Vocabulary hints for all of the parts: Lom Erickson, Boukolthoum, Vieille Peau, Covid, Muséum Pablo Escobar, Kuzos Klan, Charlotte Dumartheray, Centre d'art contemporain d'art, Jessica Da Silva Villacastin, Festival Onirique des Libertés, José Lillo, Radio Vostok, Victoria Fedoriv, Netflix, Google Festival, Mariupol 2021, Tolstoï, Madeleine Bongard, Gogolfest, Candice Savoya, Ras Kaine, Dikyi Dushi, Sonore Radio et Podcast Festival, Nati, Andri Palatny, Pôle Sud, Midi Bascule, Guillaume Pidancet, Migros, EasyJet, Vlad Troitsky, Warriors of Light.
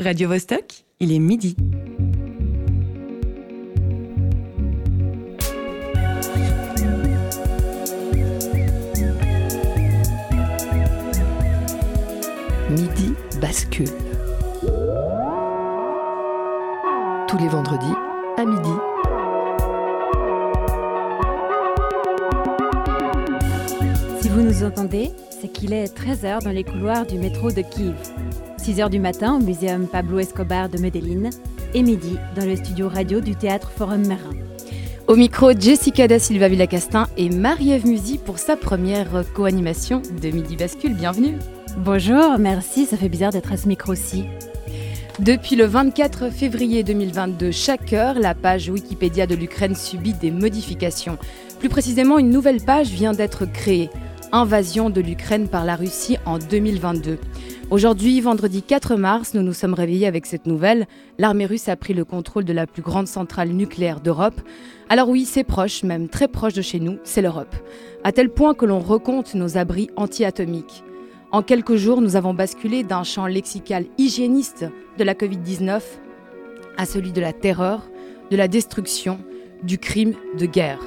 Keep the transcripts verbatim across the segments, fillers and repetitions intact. Radio Vostok, il est midi. Midi Bascule. Tous les vendredis à midi. Si vous nous entendez, c'est qu'il est treize heures dans les couloirs du métro de Kiev. six heures du matin au Muséum Pablo Escobar de Medellín et midi dans le studio radio du Théâtre Forum Marin. Au micro, Jessica Da Silva Villacastin et Marie-Ève Musi pour sa première co-animation de Midi Bascule. Bienvenue. Bonjour, merci, ça fait bizarre d'être à ce micro-ci. Depuis le vingt-quatre février deux mille vingt-deux, chaque heure, la page Wikipédia de l'Ukraine subit des modifications. Plus précisément, une nouvelle page vient d'être créée. Invasion de l'Ukraine par la Russie en deux mille vingt-deux. Aujourd'hui, vendredi quatre mars, nous nous sommes réveillés avec cette nouvelle. L'armée russe a pris le contrôle de la plus grande centrale nucléaire d'Europe. Alors oui, c'est proche, même très proche de chez nous, c'est l'Europe. À tel point que l'on recompte nos abris anti-atomiques. En quelques jours, nous avons basculé d'un champ lexical hygiéniste de la covid dix-neuf à celui de la terreur, de la destruction, du crime de guerre.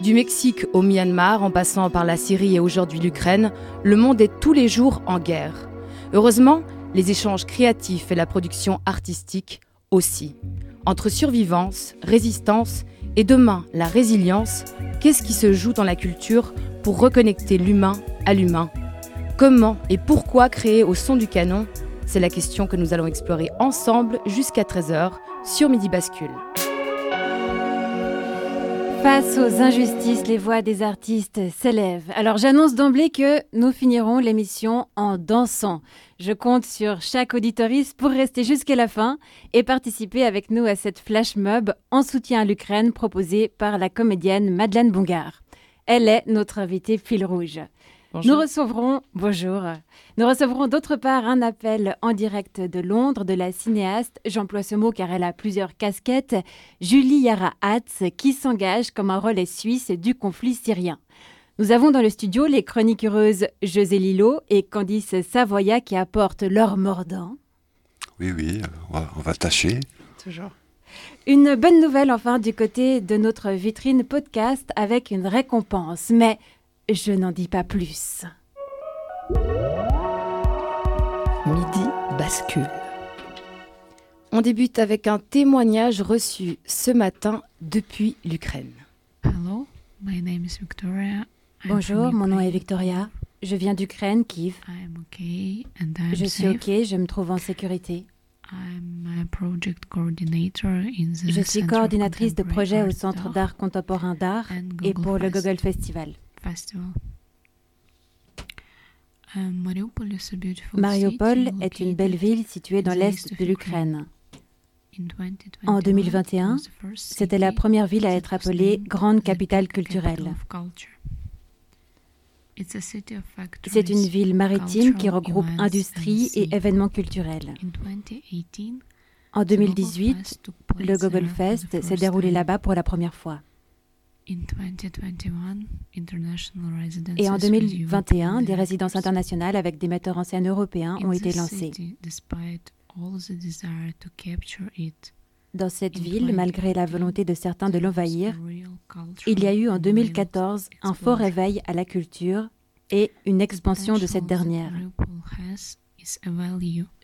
Du Mexique au Myanmar, en passant par la Syrie et aujourd'hui l'Ukraine, le monde est tous les jours en guerre. Heureusement, les échanges créatifs et la production artistique aussi. Entre survivance, résistance et demain, la résilience, qu'est-ce qui se joue dans la culture pour reconnecter l'humain à l'humain ? Comment et pourquoi créer au son du canon ? C'est la question que nous allons explorer ensemble jusqu'à treize heures sur Midi Bascule. Face aux injustices, les voix des artistes s'élèvent. Alors j'annonce d'emblée que nous finirons l'émission en dansant. Je compte sur chaque auditoriste pour rester jusqu'à la fin et participer avec nous à cette flash mob en soutien à l'Ukraine proposée par la comédienne Madeleine Bongard. Elle est notre invitée fil rouge. Bonjour. Nous recevrons, bonjour, nous recevrons d'autre part un appel en direct de Londres de la cinéaste, j'emploie ce mot car elle a plusieurs casquettes, Julie Yarah Hatz, qui s'engage comme un relais suisse du conflit syrien. Nous avons dans le studio les chroniqueuses José Lillo et Candice Savoya qui apportent leur mordant. Oui, oui, on va, on va tâcher. Toujours. Une bonne nouvelle enfin du côté de notre vitrine podcast avec une récompense, mais... je n'en dis pas plus. Midi Bascule. On débute avec un témoignage reçu ce matin depuis l'Ukraine. Hello, my name is Victoria. Bonjour, mon nom est Victoria. Je viens d'Ukraine, Kiev. I'm okay and I'm je suis ok, je me trouve en sécurité. I'm a project coordinator in the je suis coordinatrice de projet au Centre d'art contemporain d'art et pour le Google Festival. Festival. Mariupol est une belle ville située dans l'est de l'Ukraine. En deux mille vingt et un, c'était la première ville à être appelée grande capitale culturelle. C'est une ville maritime qui regroupe industrie et événements culturels. En deux mille dix-huit, le Gogolfest s'est déroulé là-bas pour la première fois. Et en deux mille vingt et un, des résidences internationales avec des metteurs en scène européens ont été lancées. Dans cette ville, malgré la volonté de certains de l'envahir, il y a eu en deux mille quatorze un fort réveil à la culture et une expansion de cette dernière.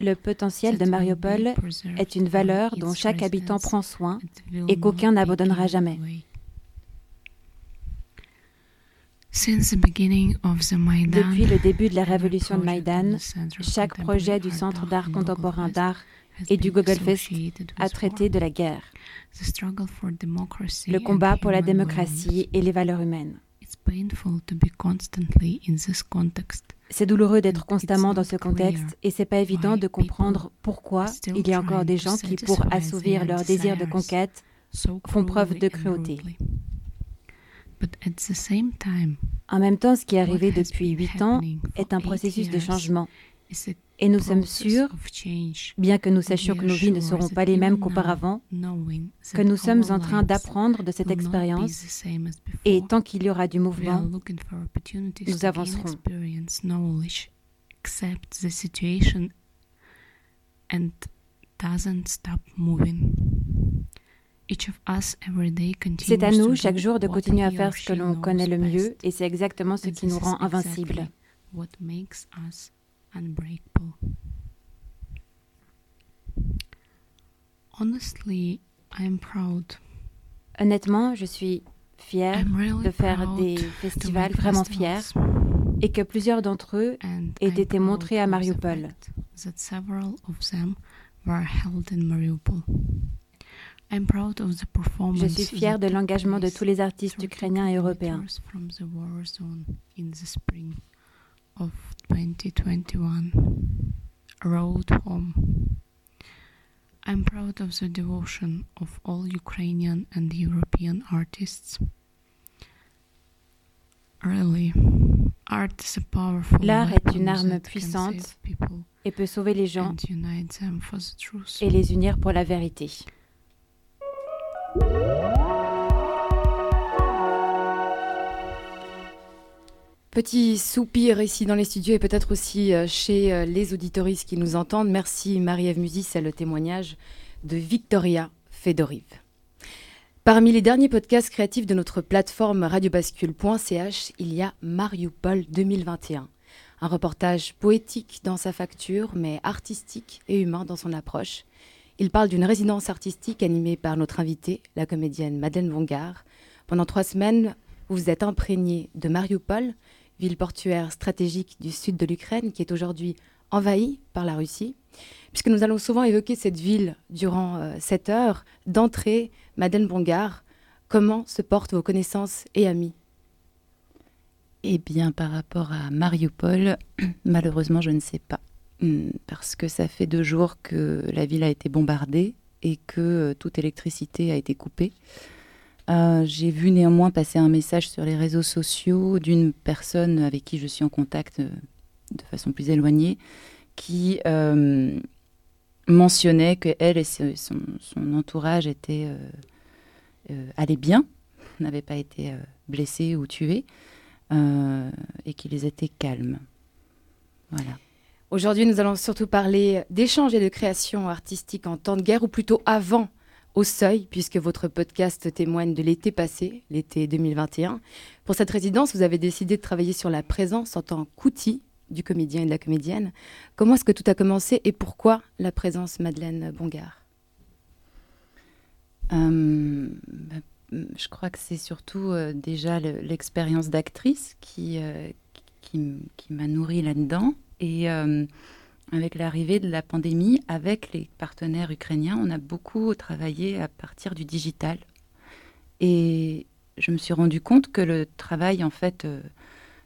Le potentiel de Mariupol est une valeur dont chaque habitant prend soin et qu'aucun n'abandonnera jamais. Depuis le début de la révolution de Maïdan, chaque projet du Centre d'art contemporain d'art et du Gogolfest a traité de la guerre, le combat pour la démocratie et les valeurs humaines. C'est douloureux d'être constamment dans ce contexte et c'est pas évident de comprendre pourquoi il y a encore des gens qui, pour assouvir leur désir de conquête, font preuve de cruauté. En même temps, ce qui est arrivé depuis huit ans est un processus de changement. Et nous sommes sûrs, bien que nous sachions que nos vies ne seront pas les mêmes qu'auparavant, que nous sommes en train d'apprendre de cette expérience. Et tant qu'il y aura du mouvement, nous avancerons. doesn't stop moving. C'est à nous chaque jour de continuer à faire ce que l'on connaît le mieux, et c'est exactement ce qui nous rend invincibles. Honnêtement, je suis fière de faire des festivals, vraiment fière, et que plusieurs d'entre eux aient été montrés à Mariupol. Je suis fière de l'engagement de tous les artistes ukrainiens et européens. L'art est une arme puissante et peut sauver les gens et les unir pour la vérité. Petit soupir ici dans les studios et peut-être aussi chez les auditoristes qui nous entendent. Merci Marie-Ève Musi, c'est le témoignage de Victoria Fedoriv. Parmi les derniers podcasts créatifs de notre plateforme radio bascule point c h, il y a Mariupol deux mille vingt et un. Un reportage poétique dans sa facture, mais artistique et humain dans son approche. Il parle d'une résidence artistique animée par notre invitée, la comédienne Madeleine Bongard. Pendant trois semaines, vous vous êtes imprégnée de Mariupol, ville portuaire stratégique du sud de l'Ukraine qui est aujourd'hui envahie par la Russie. Puisque nous allons souvent évoquer cette ville durant euh, cette heure d'entrée, Madeleine Bongard, comment se portent vos connaissances et amis ? Eh bien, par rapport à Mariupol, malheureusement, je ne sais pas. Parce que ça fait deux jours que la ville a été bombardée et que toute électricité a été coupée. Euh, j'ai vu néanmoins passer un message sur les réseaux sociaux d'une personne avec qui je suis en contact euh, de façon plus éloignée, qui euh, mentionnait qu'elle et son, son entourage étaient, euh, euh, allaient bien, n'avaient pas été euh, blessés ou tués, euh, et qu'ils étaient calmes. Voilà. Aujourd'hui, nous allons surtout parler d'échanges et de création artistique en temps de guerre, ou plutôt avant, au seuil, puisque votre podcast témoigne de l'été passé, l'été deux mille vingt et un. Pour cette résidence, vous avez décidé de travailler sur la présence en tant qu'outil du comédien et de la comédienne. Comment est-ce que tout a commencé et pourquoi la présence Madeleine Bongard ? euh, bah, Je crois que c'est surtout euh, déjà le, l'expérience d'actrice qui, euh, qui, qui m'a nourrie là-dedans. Et euh, avec l'arrivée de la pandémie, avec les partenaires ukrainiens, on a beaucoup travaillé à partir du digital. Et je me suis rendu compte que le travail, en fait,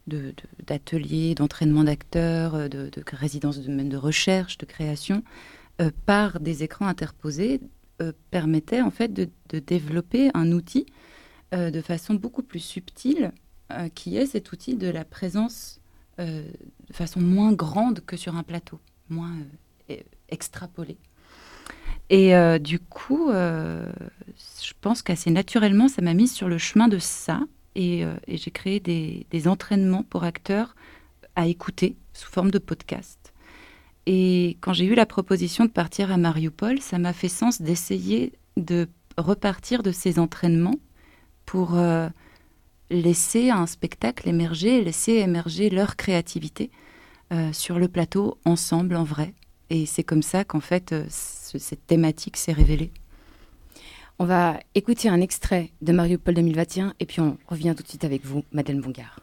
de, de, d'atelier, d'entraînement d'acteurs, de, de résidence, de, même de recherche, de création, euh, par des écrans interposés, euh, permettait, en fait, de, de développer un outil euh, de façon beaucoup plus subtile, euh, qui est cet outil de la présence Euh, de façon moins grande que sur un plateau, moins euh, extrapolée. Et euh, du coup, euh, je pense qu'assez naturellement, ça m'a mise sur le chemin de ça. Et, euh, et j'ai créé des, des entraînements pour acteurs à écouter sous forme de podcast. Et quand j'ai eu la proposition de partir à Mariupol, ça m'a fait sens d'essayer de repartir de ces entraînements pour... Euh, laisser un spectacle émerger, laisser émerger leur créativité euh, sur le plateau, ensemble, en vrai. Et c'est comme ça qu'en fait, euh, c- cette thématique s'est révélée. On va écouter un extrait de Mariupol deux mille vingt et un et puis on revient tout de suite avec vous, Madeleine Bongard.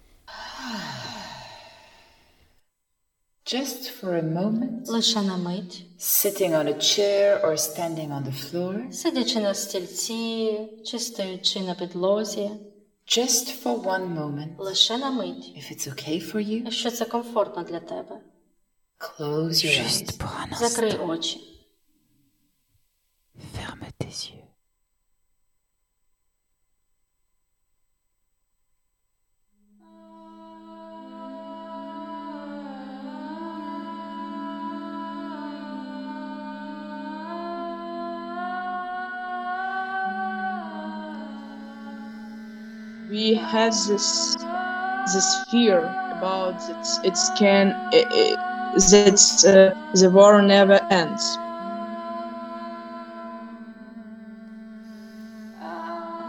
Just for a moment, лише на мить, sitting on a chair or standing on the floor, сидячи на стільці, чи стоячи на підлозі, just for one moment, лише на мить, if it's okay for you, якщо це комфортно для тебе, close your just eyes, закрий очі, ferme tes yeux. We have this this fear about it. It can it, it, that uh, the war never ends.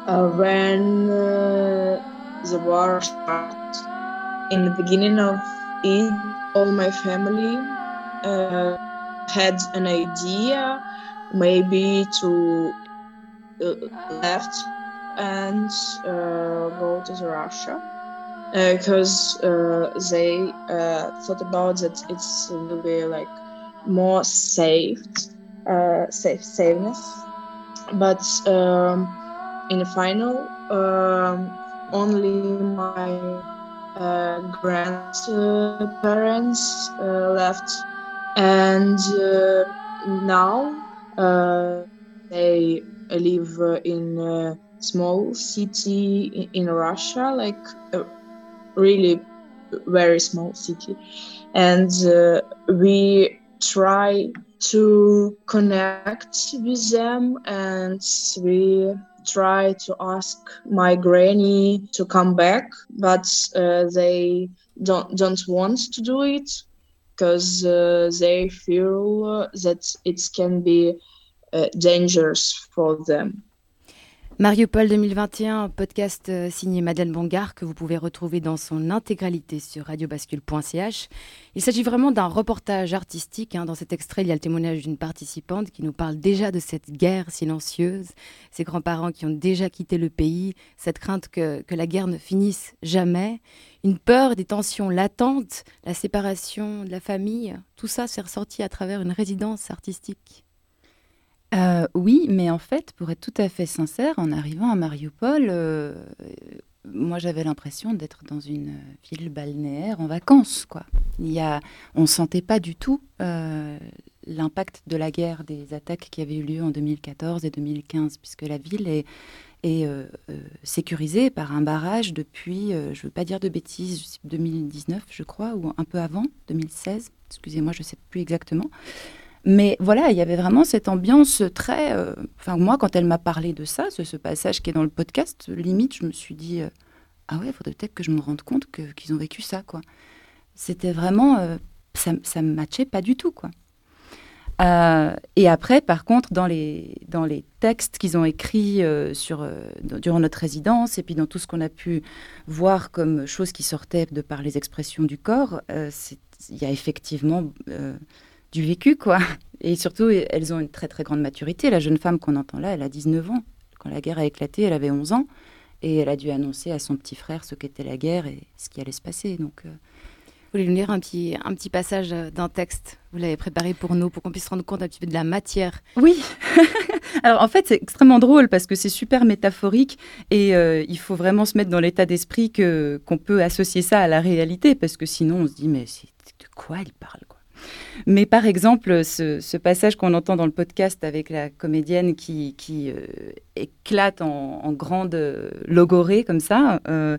uh, when uh, the war started. In the beginning of it, all my family uh, had an idea, maybe to uh, left and uh, go to Russia, because uh, uh, they uh, thought about that it's will be like more safe, uh, safe safeness. But um, in the final, um, only my uh, grandparents uh, left, and uh, now uh, they live in a small city in Russia, like a really very small city, and uh, we try to connect with them, and we try to ask my granny to come back, but uh, they don't don't want to do it because uh, they feel that it can be uh, dangerous for them. Mariupol vingt vingt et un, podcast signé Madeleine Bongard, que vous pouvez retrouver dans son intégralité sur radio bascule point c h. Il s'agit vraiment d'un reportage artistique. Dans cet extrait, il y a le témoignage d'une participante qui nous parle déjà de cette guerre silencieuse, ses grands-parents qui ont déjà quitté le pays, cette crainte que, que la guerre ne finisse jamais, une peur des tensions latentes, la séparation de la famille. Tout ça s'est ressorti à travers une résidence artistique. Euh, oui, mais en fait, pour être tout à fait sincère, en arrivant à Mariupol, euh, moi j'avais l'impression d'être dans une ville balnéaire en vacances, quoi. Il y a, on ne sentait pas du tout euh, l'impact de la guerre, des attaques qui avaient eu lieu en deux mille quatorze et deux mille quinze, puisque la ville est, est euh, sécurisée par un barrage depuis, euh, je ne veux pas dire de bêtises, deux mille dix-neuf, je crois, ou un peu avant, deux mille seize, excusez-moi, je ne sais plus exactement. Mais voilà, il y avait vraiment cette ambiance très... Euh, enfin, moi, quand elle m'a parlé de ça, ce, ce passage qui est dans le podcast, limite, je me suis dit euh, « Ah ouais, il faudrait peut-être que je me rende compte que, qu'ils ont vécu ça, quoi. » C'était vraiment... Euh, ça ne me matchait pas du tout, quoi. Euh, et après, par contre, dans les, dans les textes qu'ils ont écrits euh, sur, euh, durant notre résidence, et puis dans tout ce qu'on a pu voir comme choses qui sortaient de par les expressions du corps, il euh, y a effectivement... Euh, du vécu, quoi. Et surtout, elles ont une très, très grande maturité. La jeune femme qu'on entend là, elle a dix-neuf ans. Quand la guerre a éclaté, elle avait onze ans. Et elle a dû annoncer à son petit frère ce qu'était la guerre et ce qui allait se passer. Donc, euh... Vous voulez nous lire un petit, un petit passage d'un texte ? Vous l'avez préparé pour nous, pour qu'on puisse se rendre compte un petit peu de la matière. Oui. Alors, en fait, c'est extrêmement drôle parce que c'est super métaphorique et euh, il faut vraiment se mettre dans l'état d'esprit que, qu'on peut associer ça à la réalité parce que sinon, on se dit, mais c'est de quoi il parle, quoi. Mais par exemple, ce, ce passage qu'on entend dans le podcast avec la comédienne qui, qui euh, éclate en, en grande euh, logorée comme ça, euh,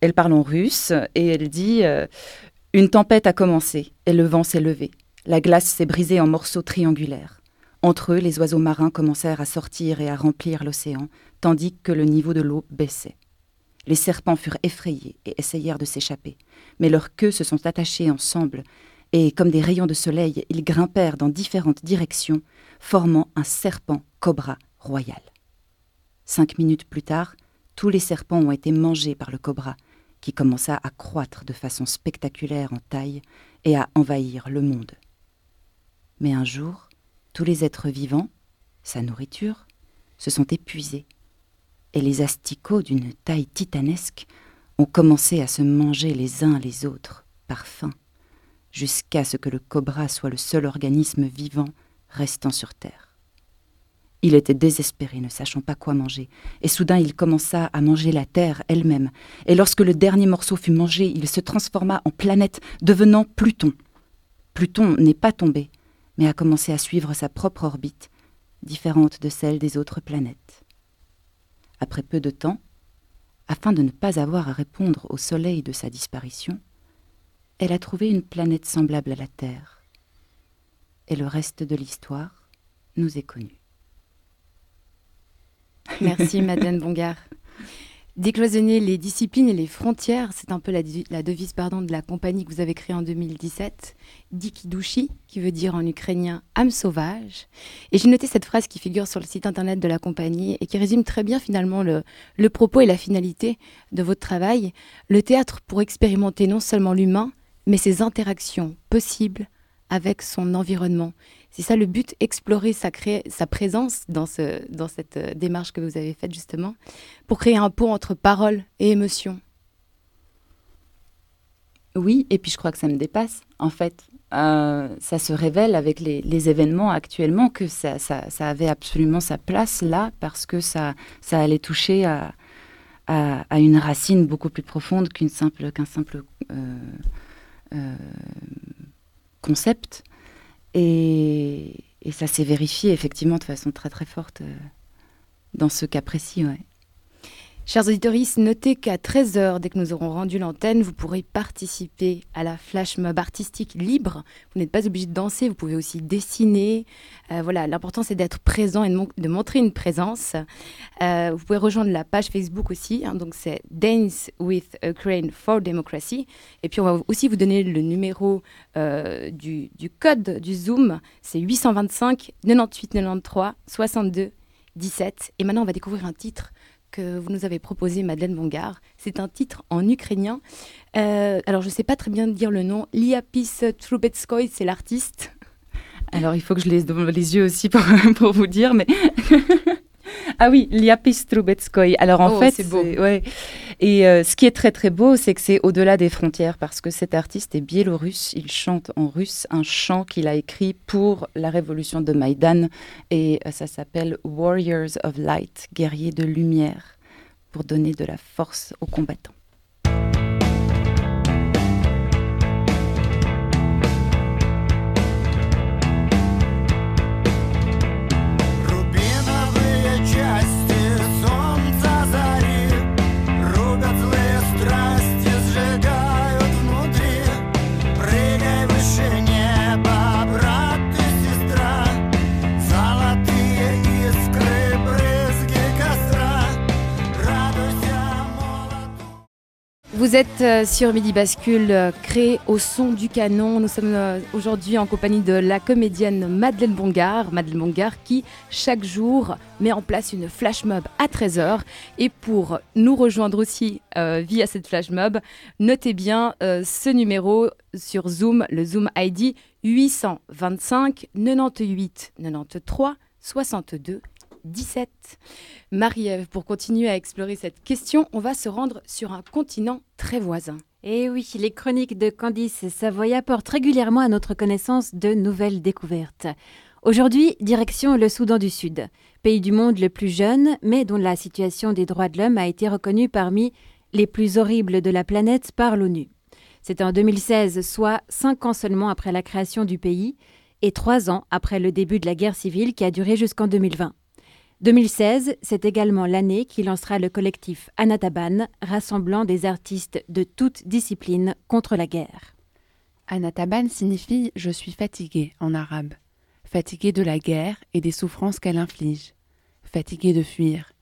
elle parle en russe et elle dit euh, « Une tempête a commencé et le vent s'est levé. La glace s'est brisée en morceaux triangulaires. Entre eux, les oiseaux marins commencèrent à sortir et à remplir l'océan, tandis que le niveau de l'eau baissait. Les serpents furent effrayés et essayèrent de s'échapper, mais leurs queues se sont attachées ensemble. Et comme des rayons de soleil, ils grimpèrent dans différentes directions, formant un serpent cobra royal. Cinq minutes plus tard, tous les serpents ont été mangés par le cobra, qui commença à croître de façon spectaculaire en taille et à envahir le monde. Mais un jour, tous les êtres vivants, sa nourriture, se sont épuisés, et les asticots d'une taille titanesque ont commencé à se manger les uns les autres par faim, jusqu'à ce que le cobra soit le seul organisme vivant restant sur Terre. Il était désespéré, ne sachant pas quoi manger, et soudain il commença à manger la Terre elle-même, et lorsque le dernier morceau fut mangé, il se transforma en planète, devenant Pluton. Pluton n'est pas tombé, mais a commencé à suivre sa propre orbite, différente de celle des autres planètes. Après peu de temps, afin de ne pas avoir à répondre au soleil de sa disparition, elle a trouvé une planète semblable à la Terre. Et le reste de l'histoire nous est connu. Merci, Madeleine Bongard. Décloisonner les disciplines et les frontières, c'est un peu la, la devise pardon, de la compagnie que vous avez créée en deux mille dix-sept, Dikyi Dushi, qui veut dire en ukrainien « âme sauvage ». Et j'ai noté cette phrase qui figure sur le site internet de la compagnie et qui résume très bien finalement le, le propos et la finalité de votre travail. Le théâtre pour expérimenter non seulement l'humain, mais ses interactions possibles avec son environnement. C'est ça le but, explorer sa, cré... sa présence dans, ce... dans cette démarche que vous avez faite justement, pour créer un pont entre parole et émotion. Oui, et puis je crois que ça me dépasse. En fait, euh, ça se révèle avec les, les événements actuellement que ça, ça, ça avait absolument sa place là, parce que ça, ça allait toucher à, à, à une racine beaucoup plus profonde qu'une simple, qu'un simple euh, euh, concept. Et, et ça s'est vérifié effectivement de façon très très forte euh, dans ce cas précis. Ouais. Chers auditeurs, notez qu'à treize heures, dès que nous aurons rendu l'antenne, vous pourrez participer à la flash mob artistique libre. Vous n'êtes pas obligé de danser, vous pouvez aussi dessiner. Euh, voilà, l'important c'est d'être présent et de, mon- de montrer une présence. Euh, vous pouvez rejoindre la page Facebook aussi, hein, donc c'est Dance with Ukraine for Democracy. Et puis on va aussi vous donner le numéro euh, du, du code du Zoom, c'est huit cent vingt-cinq, quatre-vingt-dix-huit, quatre-vingt-treize, soixante-deux, dix-sept. Et maintenant on va découvrir un titre que vous nous avez proposé, Madeleine Bongard. C'est un titre en ukrainien. Euh, alors, je ne sais pas très bien dire le nom. Lyapis Trubetskoy, c'est l'artiste. Alors, il faut que je les ouvre les yeux aussi pour, pour vous dire, mais... Ah oui, Lyapis Trubetskoy. Alors, en oh, fait, c'est beau. C'est, ouais. Et euh, ce qui est très, très beau, c'est que c'est au-delà des frontières, parce que cet artiste est biélorusse. Il chante en russe un chant qu'il a écrit pour la révolution de Maïdan. Et euh, ça s'appelle « Warriors of Light », « Guerriers de lumière », pour donner de la force aux combattants. Vous êtes sur Midi Bascule, créé au son du canon. Nous sommes aujourd'hui en compagnie de la comédienne Madeleine Bongard. Madeleine Bongard qui, chaque jour, met en place une flash mob à treize heures. Et pour nous rejoindre aussi euh, via cette flash mob, notez bien euh, ce numéro sur Zoom, le Zoom I D huit cent vingt-cinq, quatre-vingt-dix-huit, quatre-vingt-treize, soixante-deux, dix-sept. Marie-Ève, pour continuer à explorer cette question, on va se rendre sur un continent très voisin. Et oui, les chroniques de Candice Savoya apportent régulièrement à notre connaissance de nouvelles découvertes. Aujourd'hui, direction le Soudan du Sud, pays du monde le plus jeune, mais dont la situation des droits de l'homme a été reconnue parmi les plus horribles de la planète par l'ONU. C'était en deux mille seize, soit cinq ans seulement après la création du pays, et trois ans après le début de la guerre civile qui a duré jusqu'en deux mille vingt. deux mille seize, c'est également l'année qui lancera le collectif Anataban, rassemblant des artistes de toutes disciplines contre la guerre. Anataban signifie « je suis fatiguée » en arabe. Fatiguée de la guerre et des souffrances qu'elle inflige. Fatiguée de fuir.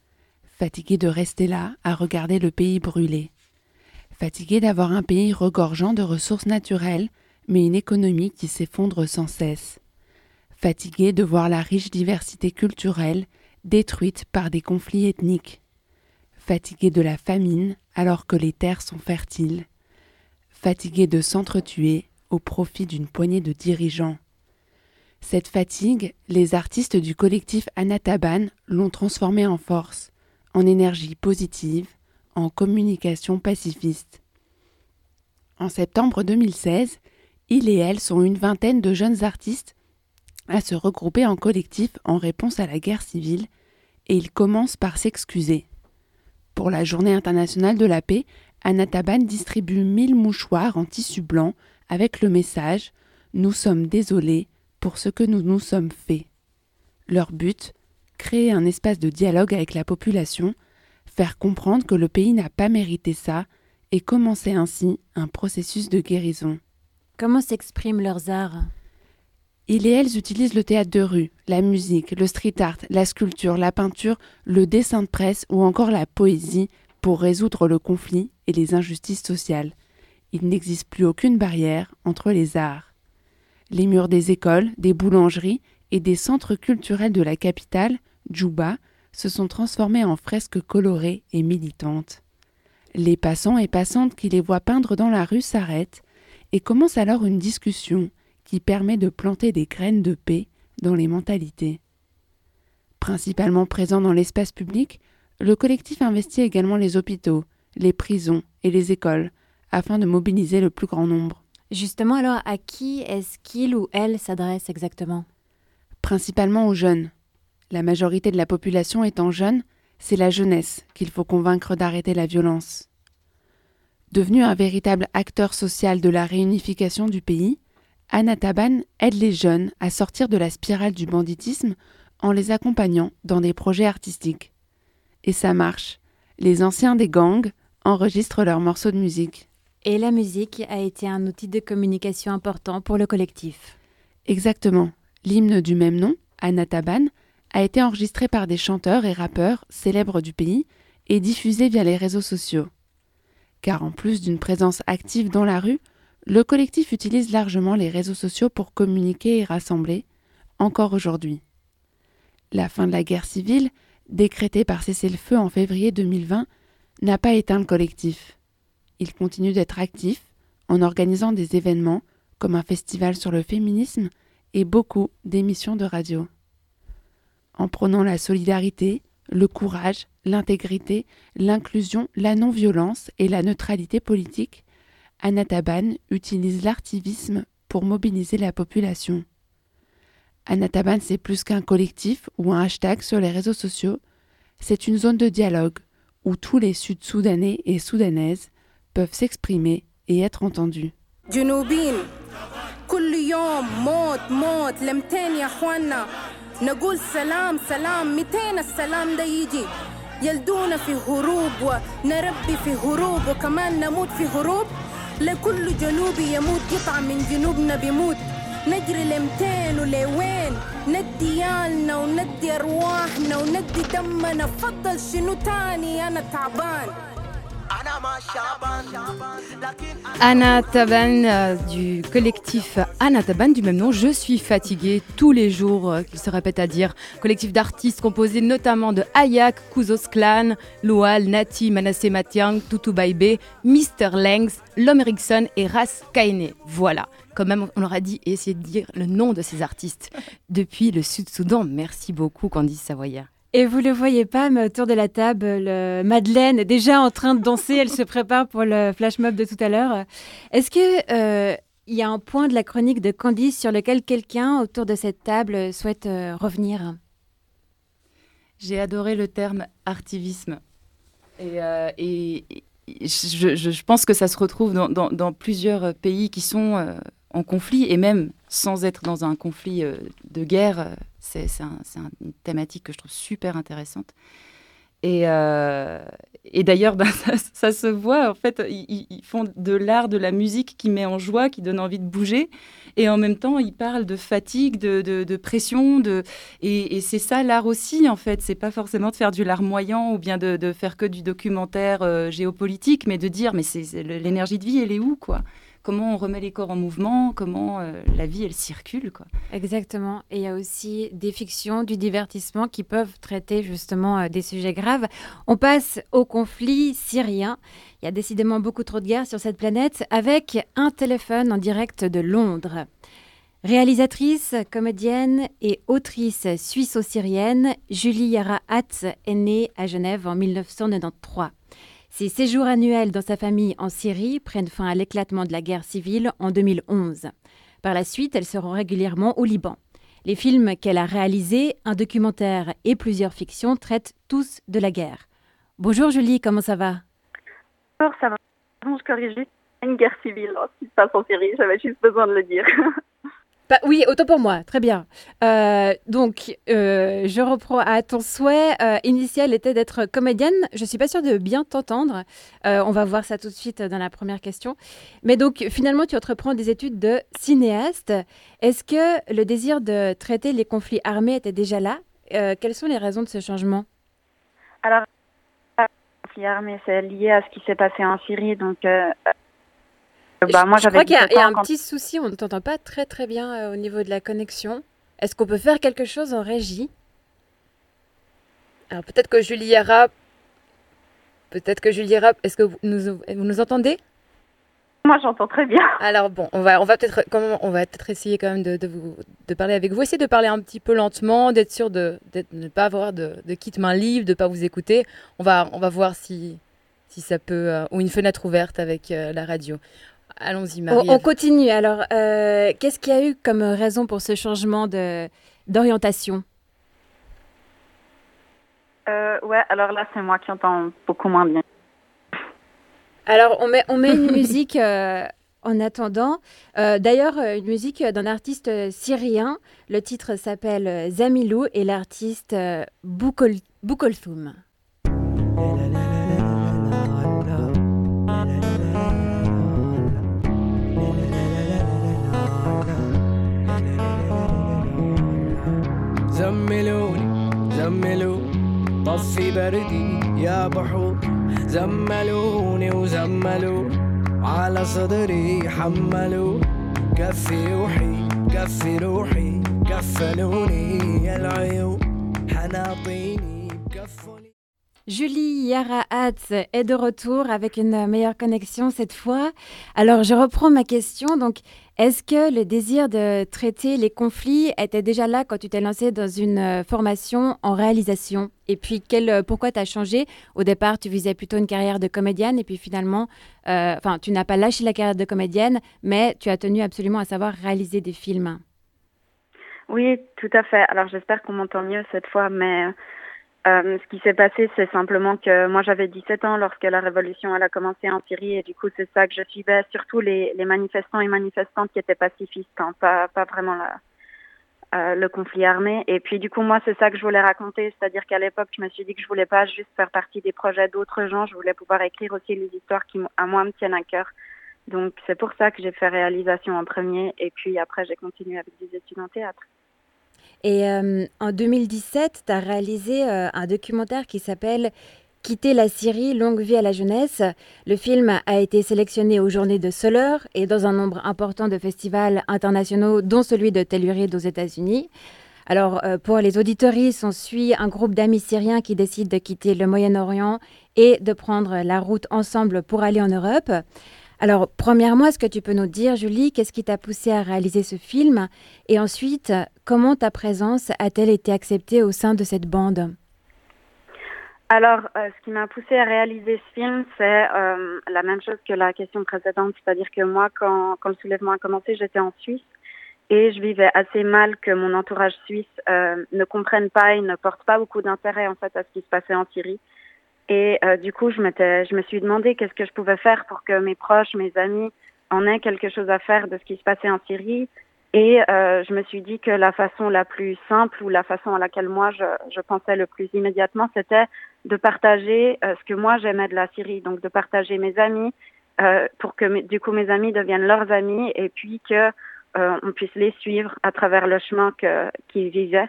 Fatiguée de rester là à regarder le pays brûler. Fatiguée d'avoir un pays regorgeant de ressources naturelles, mais une économie qui s'effondre sans cesse. Fatiguée de voir la riche diversité culturelle détruite par des conflits ethniques, fatiguée de la famine alors que les terres sont fertiles, fatiguée de s'entretuer au profit d'une poignée de dirigeants. Cette fatigue, les artistes du collectif Anataban l'ont transformée en force, en énergie positive, en communication pacifiste. En septembre deux mille seize, il et elle sont une vingtaine de jeunes artistes à se regrouper en collectif en réponse à la guerre civile, et ils commencent par s'excuser. Pour la Journée internationale de la paix, Anataban distribue mille mouchoirs en tissu blanc avec le message « Nous sommes désolés pour ce que nous nous sommes faits ». Leur but, créer un espace de dialogue avec la population, faire comprendre que le pays n'a pas mérité ça et commencer ainsi un processus de guérison. Comment s'expriment leurs arts ? Ils et elles utilisent le théâtre de rue, la musique, le street art, la sculpture, la peinture, le dessin de presse ou encore la poésie pour résoudre le conflit et les injustices sociales. Il n'existe plus aucune barrière entre les arts. Les murs des écoles, des boulangeries et des centres culturels de la capitale, Djouba, se sont transformés en fresques colorées et militantes. Les passants et passantes qui les voient peindre dans la rue s'arrêtent et commence alors une discussion qui permet de planter des graines de paix dans les mentalités. Principalement présent dans l'espace public, le collectif investit également les hôpitaux, les prisons et les écoles afin de mobiliser le plus grand nombre. Justement, alors, à qui est-ce qu'il ou elle s'adresse exactement ? Principalement aux jeunes. La majorité de la population étant jeune, c'est la jeunesse qu'il faut convaincre d'arrêter la violence. Devenu un véritable acteur social de la réunification du pays, Anataban aide les jeunes à sortir de la spirale du banditisme en les accompagnant dans des projets artistiques. Et ça marche. Les anciens des gangs enregistrent leurs morceaux de musique. Et la musique a été un outil de communication important pour le collectif. Exactement. L'hymne du même nom, Anataban, a été enregistré par des chanteurs et rappeurs célèbres du pays et diffusé via les réseaux sociaux. Car en plus d'une présence active dans la rue, le collectif utilise largement les réseaux sociaux pour communiquer et rassembler, encore aujourd'hui. La fin de la guerre civile, décrétée par cessez-le-feu en février deux mille vingt, n'a pas éteint le collectif. Il continue d'être actif en organisant des événements comme un festival sur le féminisme et beaucoup d'émissions de radio. En prônant la solidarité, le courage, l'intégrité, l'inclusion, la non-violence et la neutralité politique, Anataban utilise l'artivisme pour mobiliser la population. Anataban, c'est plus qu'un collectif ou un hashtag sur les réseaux sociaux, c'est une zone de dialogue où tous les Sud-Soudanais et Soudanaises peuvent s'exprimer et être entendus. نقول سلام سلام ميتين السلام ده يجي يلدونا في هروب ونربي في هروب وكمان نموت في هروب لكل جنوبي يموت قطعة من جنوبنا بيموت نجري لمتين ولوين ندي يالنا وندي أرواحنا وندي دمنا فضل شنو تاني أنا تعبان Anataban du collectif Anataban du même nom, je suis fatiguée tous les jours, qu'il se répète à dire. Collectif d'artistes composé notamment de Ayak, Kuzos Klan, Lual, Nati, Manasseh Matiang, Tutou Baibé, mister Lengs, Lom Erickson et Ras Kaine. Voilà. Quand même, on leur a dit et essayé de dire le nom de ces artistes depuis le Sud-Soudan. Merci beaucoup, Candice Savoya. Et vous ne le voyez pas, mais autour de la table, le Madeleine est déjà en train de danser. Elle se prépare pour le flash mob de tout à l'heure. Est-ce qu'il euh, y a un point de la chronique de Candice sur lequel quelqu'un autour de cette table souhaite euh, revenir ? J'ai adoré le terme « artivisme ». Et, euh, et, et je, je, je pense que ça se retrouve dans, dans, dans plusieurs pays qui sont euh, en conflit, et même sans être dans un conflit euh, de guerre. Euh, C'est, c'est, un, c'est une thématique que je trouve super intéressante. Et, euh, et d'ailleurs, ben, ça, ça se voit. En fait, ils, ils font de l'art, de la musique qui met en joie, qui donne envie de bouger. Et en même temps, ils parlent de fatigue, de, de, de pression. De... Et, et c'est ça, l'art aussi, en fait. C'est pas forcément de faire du larmoyant ou bien de, de faire que du documentaire euh, géopolitique, mais de dire, mais c'est, c'est l'énergie de vie, elle est où, quoi ? Comment on remet les corps en mouvement, comment euh, la vie, elle circule, quoi. Exactement. Et il y a aussi des fictions, du divertissement qui peuvent traiter justement euh, des sujets graves. On passe au conflit syrien. Il y a décidément beaucoup trop de guerres sur cette planète avec un téléphone en direct de Londres. Réalisatrice, comédienne et autrice suisse-syrienne, Julie Yarah Hatz est née à Genève en dix-neuf cent quatre-vingt-treize. Ses séjours annuels dans sa famille en Syrie prennent fin à l'éclatement de la guerre civile en deux mille onze. Par la suite, elle se rend régulièrement au Liban. Les films qu'elle a réalisés, un documentaire et plusieurs fictions traitent tous de la guerre. Bonjour Julie, comment ça va ? Bonjour, ça va. Je corrige juste une guerre civile qui se passe en Syrie, j'avais juste besoin de le dire. Bah, oui, autant pour moi, très bien. Euh, donc, euh, je reprends à ton souhait. Euh, initial était d'être comédienne. Je ne suis pas sûre de bien t'entendre. Euh, on va voir ça tout de suite dans la première question. Mais donc, finalement, tu entreprends des études de cinéaste. Est-ce que le désir de traiter les conflits armés était déjà là ? euh, Quelles sont les raisons de ce changement ? Alors, nucléaire, mais c'est lié à ce qui s'est passé en Syrie. Donc, euh, bah, je, moi, je crois qu'il y a, y a un quand... petit souci, on ne t'entend pas très très bien euh, au niveau de la connexion. Est-ce qu'on peut faire quelque chose en régie ? Alors peut-être que Julie Yarah, peut-être que Julie Yarah, est-ce que vous nous, vous nous entendez ? Moi, j'entends très bien. Alors bon, on va, on va peut-être, même, on va peut-être essayer quand même de, de vous, de parler avec vous. Essayez de parler un petit peu lentement, d'être sûr de, de ne pas avoir de, de kit main libre, de ne pas vous écouter. On va, on va voir si, si ça peut, euh, ou une fenêtre ouverte avec euh, la radio. Allons-y, Marie. On, on continue. Alors, euh, qu'est-ce qu'il y a eu comme raison pour ce changement de, d'orientation ? euh, Ouais, alors là, c'est moi qui entends beaucoup moins bien. Alors, on met, on met une musique euh, en attendant. Euh, d'ailleurs, une musique d'un artiste syrien. Le titre s'appelle Zamilou et l'artiste euh, Boukol, Boukolthoum. زملوني زملوا طفي بردي يا بحور زملوني وزملوا على صدري حملوا كفي روحي كفي روحي كفلوني يا العيون حناطيني كفوني. Julie Yarah Hatz est de retour avec une meilleure connexion cette fois. Alors, je reprends ma question. Donc, est-ce que le désir de traiter les conflits était déjà là quand tu t'es lancée dans une formation en réalisation ? Et puis, quel, pourquoi tu as changé ? Au départ, tu visais plutôt une carrière de comédienne et puis finalement, euh, enfin, tu n'as pas lâché la carrière de comédienne, mais tu as tenu absolument à savoir réaliser des films. Oui, tout à fait. Alors, j'espère qu'on m'entend mieux cette fois, mais... Euh, ce qui s'est passé, c'est simplement que moi j'avais dix-sept ans lorsque la révolution elle a commencé en Syrie et du coup c'est ça que je suivais, surtout les, les manifestants et manifestantes qui étaient pacifistes, hein, pas, pas vraiment la, euh, le conflit armé. Et puis du coup moi c'est ça que je voulais raconter, c'est-à-dire qu'à l'époque je me suis dit que je voulais pas juste faire partie des projets d'autres gens, je voulais pouvoir écrire aussi les histoires qui à moi me tiennent à cœur. Donc c'est pour ça que j'ai fait réalisation en premier et puis après j'ai continué avec des études en théâtre. Et euh, en deux mille dix-sept, tu as réalisé euh, un documentaire qui s'appelle « Quitter la Syrie, longue vie à la jeunesse ». Le film a été sélectionné aux Journées de Soleure et dans un nombre important de festivals internationaux, dont celui de Telluride aux États-Unis. Alors, euh, pour les auditoristes, on suit un groupe d'amis syriens qui décident de quitter le Moyen-Orient et de prendre la route ensemble pour aller en Europe. Alors, premièrement, est-ce que tu peux nous dire, Julie, qu'est-ce qui t'a poussée à réaliser ce film ? Et ensuite, comment ta présence a-t-elle été acceptée au sein de cette bande ? Alors, euh, ce qui m'a poussée à réaliser ce film, c'est euh, la même chose que la question précédente. C'est-à-dire que moi, quand, quand le soulèvement a commencé, j'étais en Suisse. Et je vivais assez mal que mon entourage suisse euh, ne comprenne pas et ne porte pas beaucoup d'intérêt en fait, à ce qui se passait en Syrie. Et euh, du coup, je, m'étais, je me suis demandé qu'est-ce que je pouvais faire pour que mes proches, mes amis en aient quelque chose à faire de ce qui se passait en Syrie. Et euh, je me suis dit que la façon la plus simple ou la façon à laquelle moi je, je pensais le plus immédiatement, c'était de partager euh, ce que moi j'aimais de la Syrie, donc de partager mes amis euh, pour que du coup mes amis deviennent leurs amis et puis qu'on euh, puisse les suivre à travers le chemin que, qu'ils vivaient.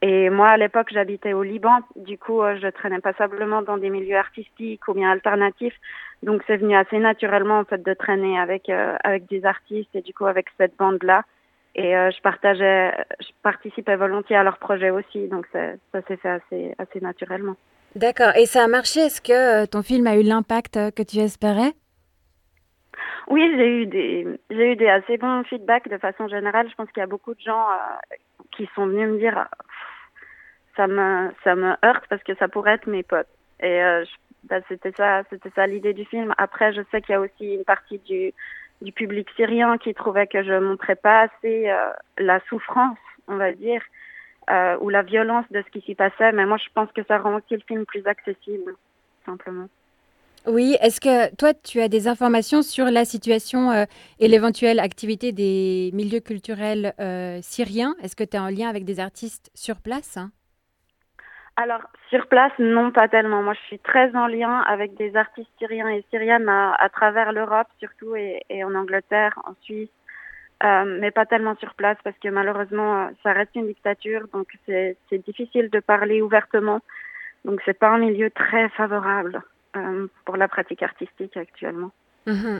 Et moi, à l'époque, j'habitais au Liban. Du coup, euh, je traînais passablement dans des milieux artistiques ou bien alternatifs. Donc, c'est venu assez naturellement, en fait, de traîner avec euh, avec des artistes et du coup, avec cette bande-là. Et euh, je partageais, je participais volontiers à leurs projets aussi. Donc, ça, ça s'est fait assez, assez naturellement. D'accord. Et ça a marché ? Est-ce que euh, ton film a eu l'impact que tu espérais ? Oui, j'ai eu des, j'ai eu des assez bons feedbacks de façon générale. Je pense qu'il y a beaucoup de gens euh, qui sont venus me dire... Ça me, ça me heurte parce que ça pourrait être mes potes. Et euh, je, bah, c'était ça, c'était ça l'idée du film. Après, je sais qu'il y a aussi une partie du, du public syrien qui trouvait que je ne montrais pas assez euh, la souffrance, on va dire, euh, ou la violence de ce qui s'y passait. Mais moi, je pense que ça rend aussi le film plus accessible, simplement. Oui, est-ce que toi, tu as des informations sur la situation euh, et l'éventuelle activité des milieux culturels euh, syriens ? Est-ce que tu es en lien avec des artistes sur place, hein ? Alors, sur place, non, pas tellement. Moi, je suis très en lien avec des artistes syriens et syriennes à, à travers l'Europe, surtout, et, et en Angleterre, en Suisse, euh, mais pas tellement sur place, parce que malheureusement, ça reste une dictature, donc c'est, c'est difficile de parler ouvertement. Donc, c'est pas un milieu très favorable. euh, pour la pratique artistique actuellement. Mmh.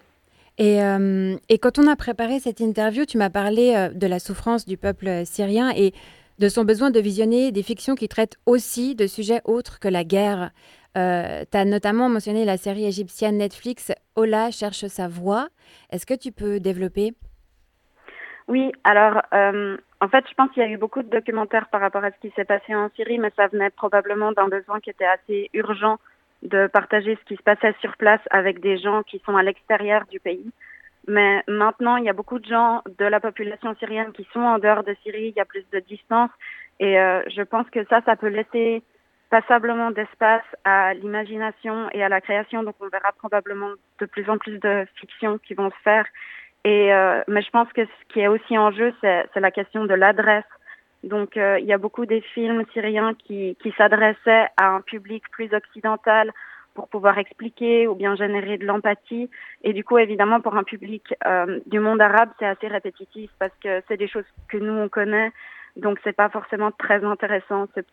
Et, euh, et quand on a préparé cette interview, tu m'as parlé euh, de la souffrance du peuple syrien et de son besoin de visionner des fictions qui traitent aussi de sujets autres que la guerre. Euh, tu as notamment mentionné la série égyptienne Netflix « Ola cherche sa voix ». Est-ce que tu peux développer ? Oui, alors euh, en fait, je pense qu'il y a eu beaucoup de documentaires par rapport à ce qui s'est passé en Syrie, mais ça venait probablement d'un besoin qui était assez urgent de partager ce qui se passait sur place avec des gens qui sont à l'extérieur du pays. Mais maintenant, il y a beaucoup de gens de la population syrienne qui sont en dehors de Syrie, il y a plus de distance. Et euh, je pense que ça, ça peut laisser passablement d'espace à l'imagination et à la création. Donc on verra probablement de plus en plus de fictions qui vont se faire. Et, euh, mais je pense que ce qui est aussi en jeu, c'est, c'est la question de l'adresse. Donc euh, il y a beaucoup des films syriens qui, qui s'adressaient à un public plus occidental pour pouvoir expliquer ou bien générer de l'empathie. Et du coup, évidemment, pour un public euh, du monde arabe, c'est assez répétitif parce que c'est des choses que nous, on connaît. Donc c'est pas forcément très intéressant. C'est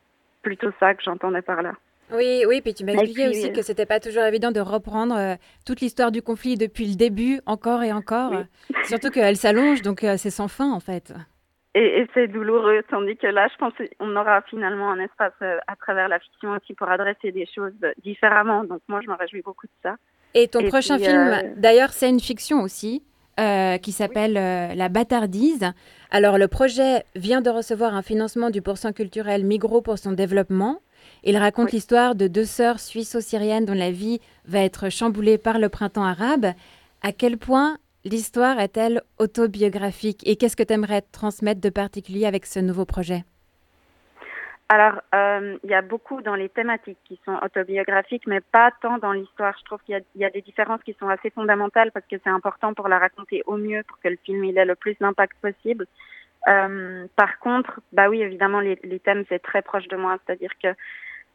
plutôt ça que j'entendais par là. Oui, oui, puis tu m'as expliqué aussi que c'était pas toujours évident de reprendre euh, toute l'histoire du conflit depuis le début, encore et encore. Oui. Surtout qu'elle s'allonge, donc euh, c'est sans fin en fait. Et, et c'est douloureux, tandis que là, je pense qu'on aura finalement un espace euh, à travers la fiction aussi pour adresser des choses différemment. Donc moi, je me réjouis beaucoup de ça. Et ton et prochain puis, film, euh... d'ailleurs, c'est une fiction aussi, euh, qui s'appelle euh, La Bâtardise. Alors, le projet vient de recevoir un financement du pourcent culturel Migros pour son développement. Il raconte oui. l'histoire de deux sœurs suisses-syriennes dont la vie va être chamboulée par le printemps arabe. À quel point l'histoire est-elle autobiographique et qu'est-ce que tu aimerais transmettre de particulier avec ce nouveau projet ? Alors, euh, il y a beaucoup dans les thématiques qui sont autobiographiques, mais pas tant dans l'histoire. Je trouve qu'il y a, il y a des différences qui sont assez fondamentales parce que c'est important pour la raconter au mieux, pour que le film il ait le plus d'impact possible. Euh, par contre, bah oui, évidemment, les, les thèmes, c'est très proche de moi. C'est-à-dire que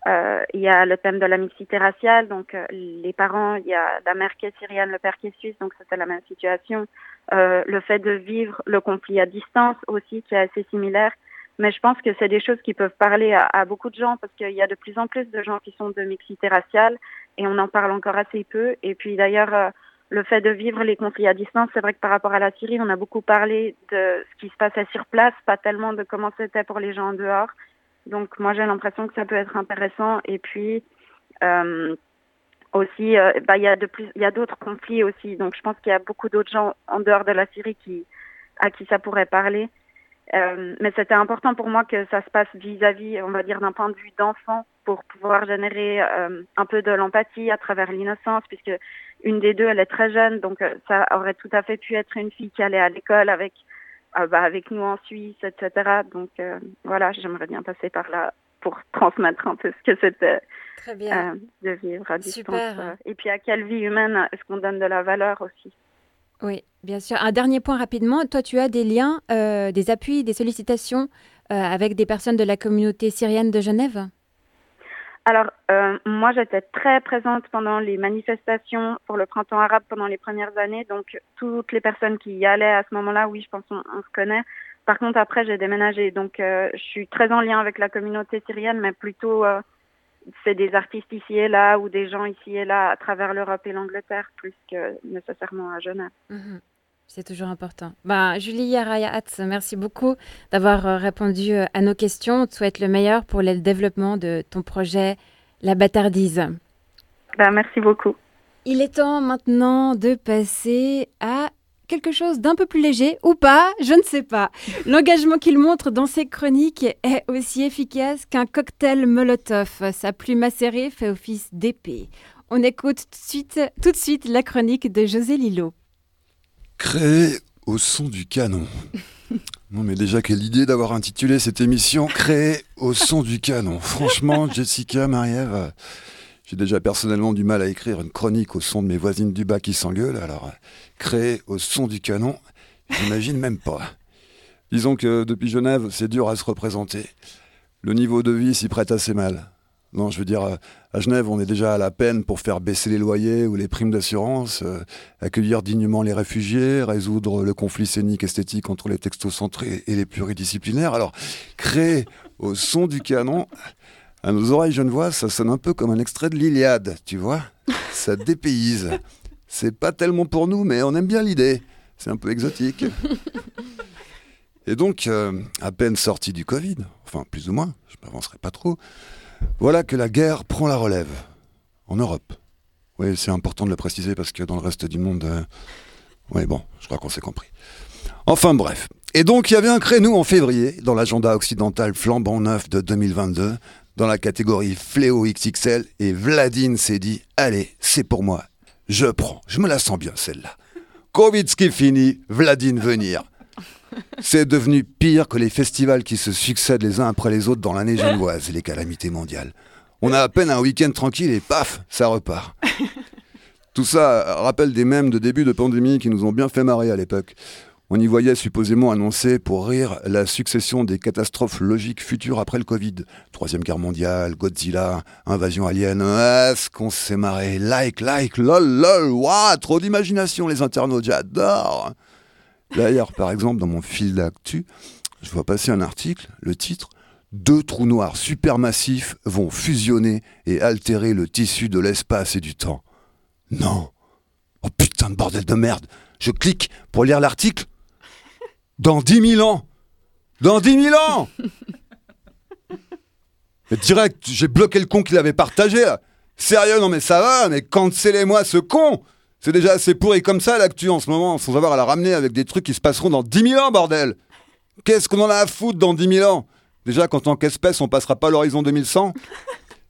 Euh, il y a le thème de la mixité raciale, donc euh, les parents, il y a la mère qui est syrienne, le père qui est suisse, donc ça, c'est la même situation. Euh, le fait de vivre le conflit à distance aussi, qui est assez similaire. Mais je pense que c'est des choses qui peuvent parler à, à beaucoup de gens, parce qu'il y a de plus en plus de gens qui sont de mixité raciale, et on en parle encore assez peu. Et puis d'ailleurs, euh, le fait de vivre les conflits à distance, c'est vrai que par rapport à la Syrie, on a beaucoup parlé de ce qui se passait sur place, pas tellement de comment c'était pour les gens en dehors. Donc moi j'ai l'impression que ça peut être intéressant et puis euh, aussi euh, bah, y a de plus, y a d'autres conflits aussi, donc je pense qu'il y a beaucoup d'autres gens en dehors de la Syrie qui, à qui ça pourrait parler. Euh, mais c'était important pour moi que ça se passe vis-à-vis, on va dire d'un point de vue d'enfant pour pouvoir générer euh, un peu de l'empathie à travers l'innocence puisque une des deux elle est très jeune, donc euh, ça aurait tout à fait pu être une fille qui allait à l'école avec... Euh, bah, avec nous en Suisse, et cetera. Donc euh, voilà, j'aimerais bien passer par là pour transmettre un peu ce que c'était Très bien. Euh, de vivre à distance. Super. Euh, et puis à quelle vie humaine est-ce qu'on donne de la valeur aussi ? Oui, bien sûr. Un dernier point rapidement. Toi, tu as des liens, euh, des appuis, des sollicitations euh, avec des personnes de la communauté syrienne de Genève ? Alors, euh, moi, j'étais très présente pendant les manifestations pour le printemps arabe pendant les premières années. Donc, toutes les personnes qui y allaient à ce moment-là, oui, je pense qu'on on se connaît. Par contre, après, j'ai déménagé. Donc, euh, je suis très en lien avec la communauté syrienne, mais plutôt, euh, c'est des artistes ici et là ou des gens ici et là à travers l'Europe et l'Angleterre, plus que nécessairement à Genève. Mmh. C'est toujours important. Bah, Julie Yarah Hatz, merci beaucoup d'avoir répondu à nos questions. On te souhaite le meilleur pour le développement de ton projet La Bâtardise. Bah, merci beaucoup. Il est temps maintenant de passer à quelque chose d'un peu plus léger ou pas, je ne sais pas. L'engagement qu'il montre dans ses chroniques est aussi efficace qu'un cocktail Molotov. Sa plume acérée fait office d'épée. On écoute tout de suite, tout de suite la chronique de José Lillo. Créé au son du canon. Non mais déjà, quelle idée d'avoir intitulé cette émission « Créé au son du canon ». Franchement, Jessica, Marie-Ève, j'ai déjà personnellement du mal à écrire une chronique au son de mes voisines du bas qui s'engueulent. Alors, créé au son du canon, j'imagine même pas. Disons que depuis Genève, c'est dur à se représenter. Le niveau de vie s'y prête assez mal. Non, je veux dire, à Genève, on est déjà à la peine pour faire baisser les loyers ou les primes d'assurance, euh, accueillir dignement les réfugiés, résoudre le conflit scénique esthétique entre les textocentrés et les pluridisciplinaires. Alors, créer au son du canon, à nos oreilles genevoises, ça sonne un peu comme un extrait de l'Iliade, tu vois. ça dépayse. C'est pas tellement pour nous, mais on aime bien l'idée. C'est un peu exotique. Et donc, euh, à peine sorti du Covid, enfin plus ou moins, je m'avancerai pas trop, voilà que la guerre prend la relève en Europe. Oui, c'est important de le préciser parce que dans le reste du monde... Euh... Oui, bon, je crois qu'on s'est compris. Enfin bref. Et donc, il y avait un créneau en février dans l'agenda occidental flambant neuf de deux mille vingt-deux, dans la catégorie Fléau X X L, et Vladine s'est dit « Allez, c'est pour moi, je prends, je me la sens bien celle-là. Kovitski fini, Vladine venir. » C'est devenu pire que les festivals qui se succèdent les uns après les autres dans l'année genevoise et les calamités mondiales. On a à peine un week-end tranquille et paf, ça repart. Tout ça rappelle des mèmes de début de pandémie qui nous ont bien fait marrer à l'époque. On y voyait supposément annoncer pour rire la succession des catastrophes logiques futures après le Covid. Troisième guerre mondiale, Godzilla, invasion alien. Est-ce qu'on s'est marré? Like, like, lol, lol, waouh, trop d'imagination les internautes, j'adore. D'ailleurs, par exemple, dans mon fil d'actu, je vois passer un article, le titre « Deux trous noirs supermassifs vont fusionner et altérer le tissu de l'espace et du temps ». Non. Oh putain de bordel de merde. Je clique pour lire l'article. Dans dix mille ans. Dans dix mille ans. Et direct, j'ai bloqué le con qui l'avait partagé. Là. Sérieux, non mais ça va, mais cancellez-moi ce con. C'est déjà assez pourri comme ça l'actu en ce moment, sans avoir à la ramener avec des trucs qui se passeront dans dix mille ans, bordel. Qu'est-ce qu'on en a à foutre dans dix mille ans? Déjà qu'en tant qu'espèce, on passera pas l'horizon deux mille cent.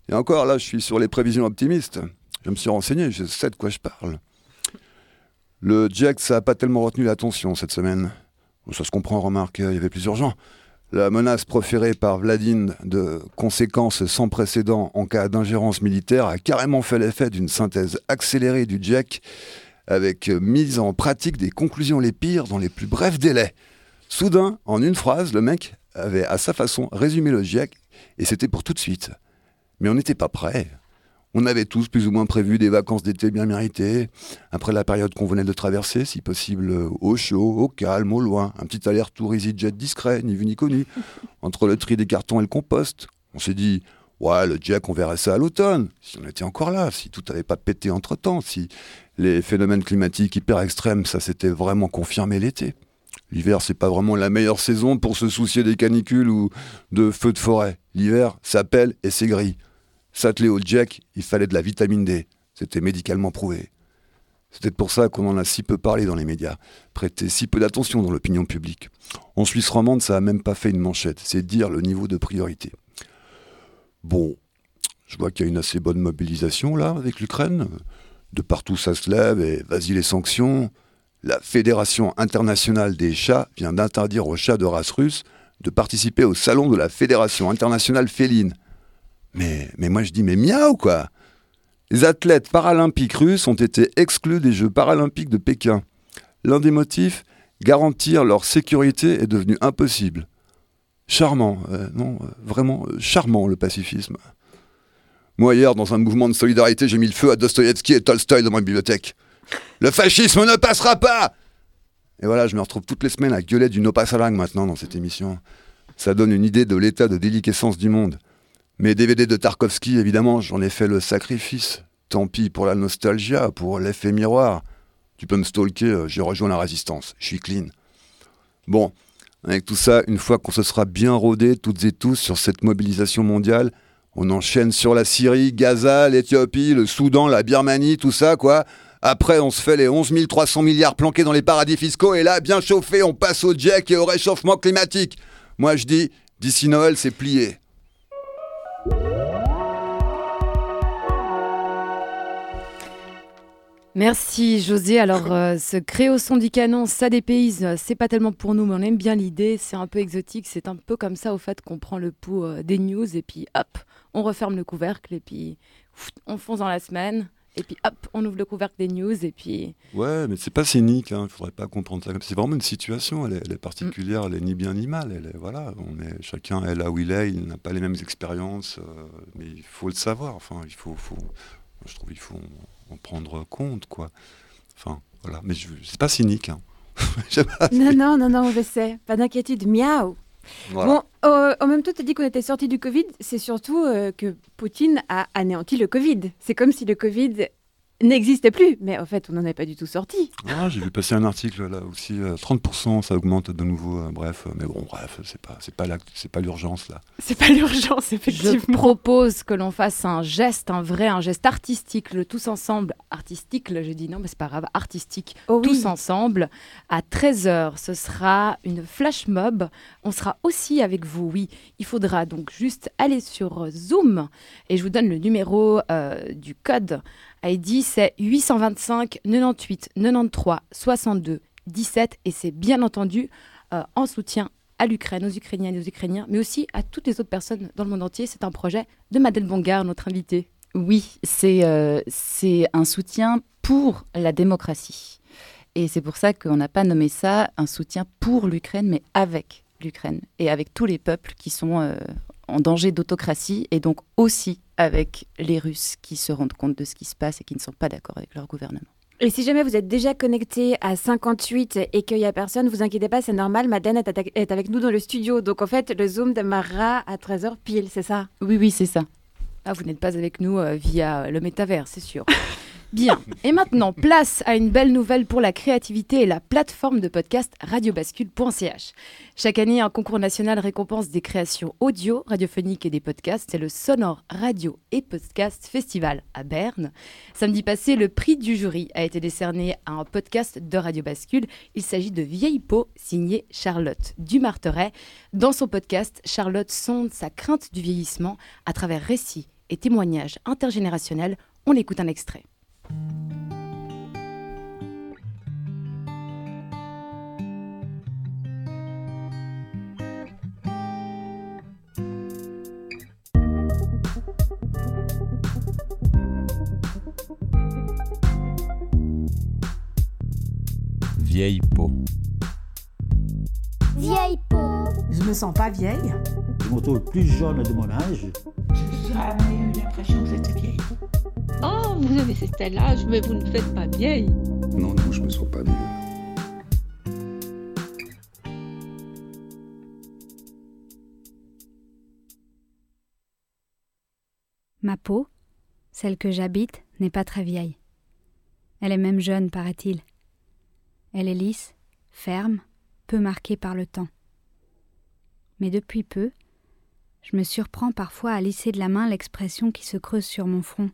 Et encore, là, je suis sur les prévisions optimistes. Je me suis renseigné, je sais de quoi je parle. Le Jack, ça n'a pas tellement retenu l'attention cette semaine. Ça se comprend, remarque, il y avait plus urgent. La menace proférée par Vladine de conséquences sans précédent en cas d'ingérence militaire a carrément fait l'effet d'une synthèse accélérée du Jack, avec mise en pratique des conclusions les pires dans les plus brefs délais. Soudain, en une phrase, le mec avait à sa façon résumé le Jack, et c'était pour tout de suite. Mais on n'était pas prêts. On avait tous plus ou moins prévu des vacances d'été bien méritées, après la période qu'on venait de traverser, si possible au chaud, au calme, au loin, un petit aller-retour EasyJet discret, ni vu ni connu, entre le tri des cartons et le compost. On s'est dit, ouais, le Jack, on verrait ça à l'automne, si on était encore là, si tout n'avait pas pété entre-temps, si les phénomènes climatiques hyper extrêmes, ça s'était vraiment confirmé l'été. L'hiver, c'est pas vraiment la meilleure saison pour se soucier des canicules ou de feux de forêt. L'hiver, ça pèle et c'est gris. S'atteler au Jack, il fallait de la vitamine D. C'était médicalement prouvé. C'était pour ça qu'on en a si peu parlé dans les médias, prêté si peu d'attention dans l'opinion publique. En Suisse romande, ça n'a même pas fait une manchette. C'est dire le niveau de priorité. Bon, je vois qu'il y a une assez bonne mobilisation là avec l'Ukraine. De partout ça se lève et vas-y les sanctions. La Fédération internationale des chats vient d'interdire aux chats de race russe de participer au salon de la Fédération internationale féline. Mais, mais moi je dis, mais miaou quoi. Les athlètes paralympiques russes ont été exclus des Jeux paralympiques de Pékin. L'un des motifs, garantir leur sécurité est devenu impossible. Charmant, euh, non, euh, vraiment euh, charmant le pacifisme. Moi hier, dans un mouvement de solidarité, j'ai mis le feu à Dostoïevski et Tolstoï dans ma bibliothèque. Le fascisme ne passera pas! Et voilà, je me retrouve toutes les semaines à gueuler du no passalang maintenant dans cette émission. Ça donne une idée de l'état de déliquescence du monde. Mes D V D de Tarkovski, évidemment, j'en ai fait le sacrifice. Tant pis pour la nostalgie, pour l'effet miroir. Tu peux me stalker, j'ai rejoint la résistance, je suis clean. Bon, avec tout ça, une fois qu'on se sera bien rodé toutes et tous sur cette mobilisation mondiale, on enchaîne sur la Syrie, Gaza, l'Éthiopie, le Soudan, la Birmanie, tout ça, quoi. Après, on se fait les onze mille trois cents milliards planqués dans les paradis fiscaux, et là, bien chauffé, on passe au Jack et au réchauffement climatique. Moi, je dis, d'ici Noël, c'est plié. Merci José. Alors euh, ce créo son du canon, ça dépayse, c'est pas tellement pour nous mais on aime bien l'idée, c'est un peu exotique, c'est un peu comme ça au fait qu'on prend le pouls euh, des news et puis hop, on referme le couvercle et puis pff, on fonce dans la semaine et puis hop, on ouvre le couvercle des news et puis... Ouais mais c'est pas scénique, hein, faudrait pas comprendre ça, c'est vraiment une situation, elle est, elle est particulière, elle est ni bien ni mal, elle est, voilà, on est, chacun est là où il est, il n'a pas les mêmes expériences, euh, mais il faut le savoir, enfin il faut, faut... je trouve il faut... en prendre compte, quoi. Enfin, voilà. Mais je, c'est pas cynique, hein. pas non, non, non, non, je sais. Pas d'inquiétude, miaou. Voilà. Bon, euh, en même temps, tu as dit qu'on était sorti du Covid. C'est surtout euh, que Poutine a anéanti le Covid. C'est comme si le Covid n'existait plus. Mais en fait, on n'en est pas du tout sorti. Ah, j'ai vu passer un article là aussi, trente pour cent ça augmente de nouveau, euh, bref. Mais bon, bref, c'est pas, c'est pas, la, c'est pas l'urgence là. C'est pas l'urgence, effectivement. Je propose que l'on fasse un geste, un vrai, un geste artistique, le tous ensemble, artistique, je dis non, mais c'est pas grave, artistique, oh, tous oui. ensemble. À treize heures, ce sera une flash mob. On sera aussi avec vous, oui. Il faudra donc juste aller sur Zoom et je vous donne le numéro euh, du code. I D, c'est huit cent vingt-cinq, quatre-vingt-dix-huit, quatre-vingt-treize, soixante-deux, dix-sept et c'est bien entendu euh, en soutien à l'Ukraine, aux Ukrainiennes et aux Ukrainiens, mais aussi à toutes les autres personnes dans le monde entier. C'est un projet de Madeleine Bongard, notre invitée. Oui, c'est, euh, c'est un soutien pour la démocratie. Et c'est pour ça qu'on n'a pas nommé ça un soutien pour l'Ukraine, mais avec l'Ukraine et avec tous les peuples qui sont euh, en danger d'autocratie et donc aussi avec les Russes qui se rendent compte de ce qui se passe et qui ne sont pas d'accord avec leur gouvernement. Et si jamais vous êtes déjà connecté à cinquante-huit et qu'il n'y a personne, ne vous inquiétez pas, c'est normal, Madeleine est, atta- est avec nous dans le studio. Donc en fait, le Zoom démarrera à treize heures pile, c'est ça ? Oui, oui, c'est ça. Ah, vous n'êtes pas avec nous euh, via le métavers, c'est sûr. Bien, et maintenant, place à une belle nouvelle pour la créativité et la plateforme de podcast radio bascule point c h. Chaque année, un concours national récompense des créations audio, radiophoniques et des podcasts. C'est le Sonore Radio et Podcast Festival à Berne. Samedi passé, le prix du jury a été décerné à un podcast de Radio Bascule. Il s'agit de Vieille Peau, signé Charlotte Dumartheray. Dans son podcast, Charlotte sonde sa crainte du vieillissement à travers récits et témoignages intergénérationnels. On écoute un extrait. Vieille peau. Vieille peau. Je me sens pas vieille. Je me trouve plus jeune de mon âge. J'ai jamais eu l'impression que j'étais vieille. Oh, vous avez cet tel âge, mais vous ne faites pas vieille. Non, non, je me sens pas vieux. Ma peau, celle que j'habite, n'est pas très vieille. Elle est même jeune, paraît-il. Elle est lisse, ferme, peu marquée par le temps. Mais depuis peu, je me surprends parfois à lisser de la main l'expression qui se creuse sur mon front,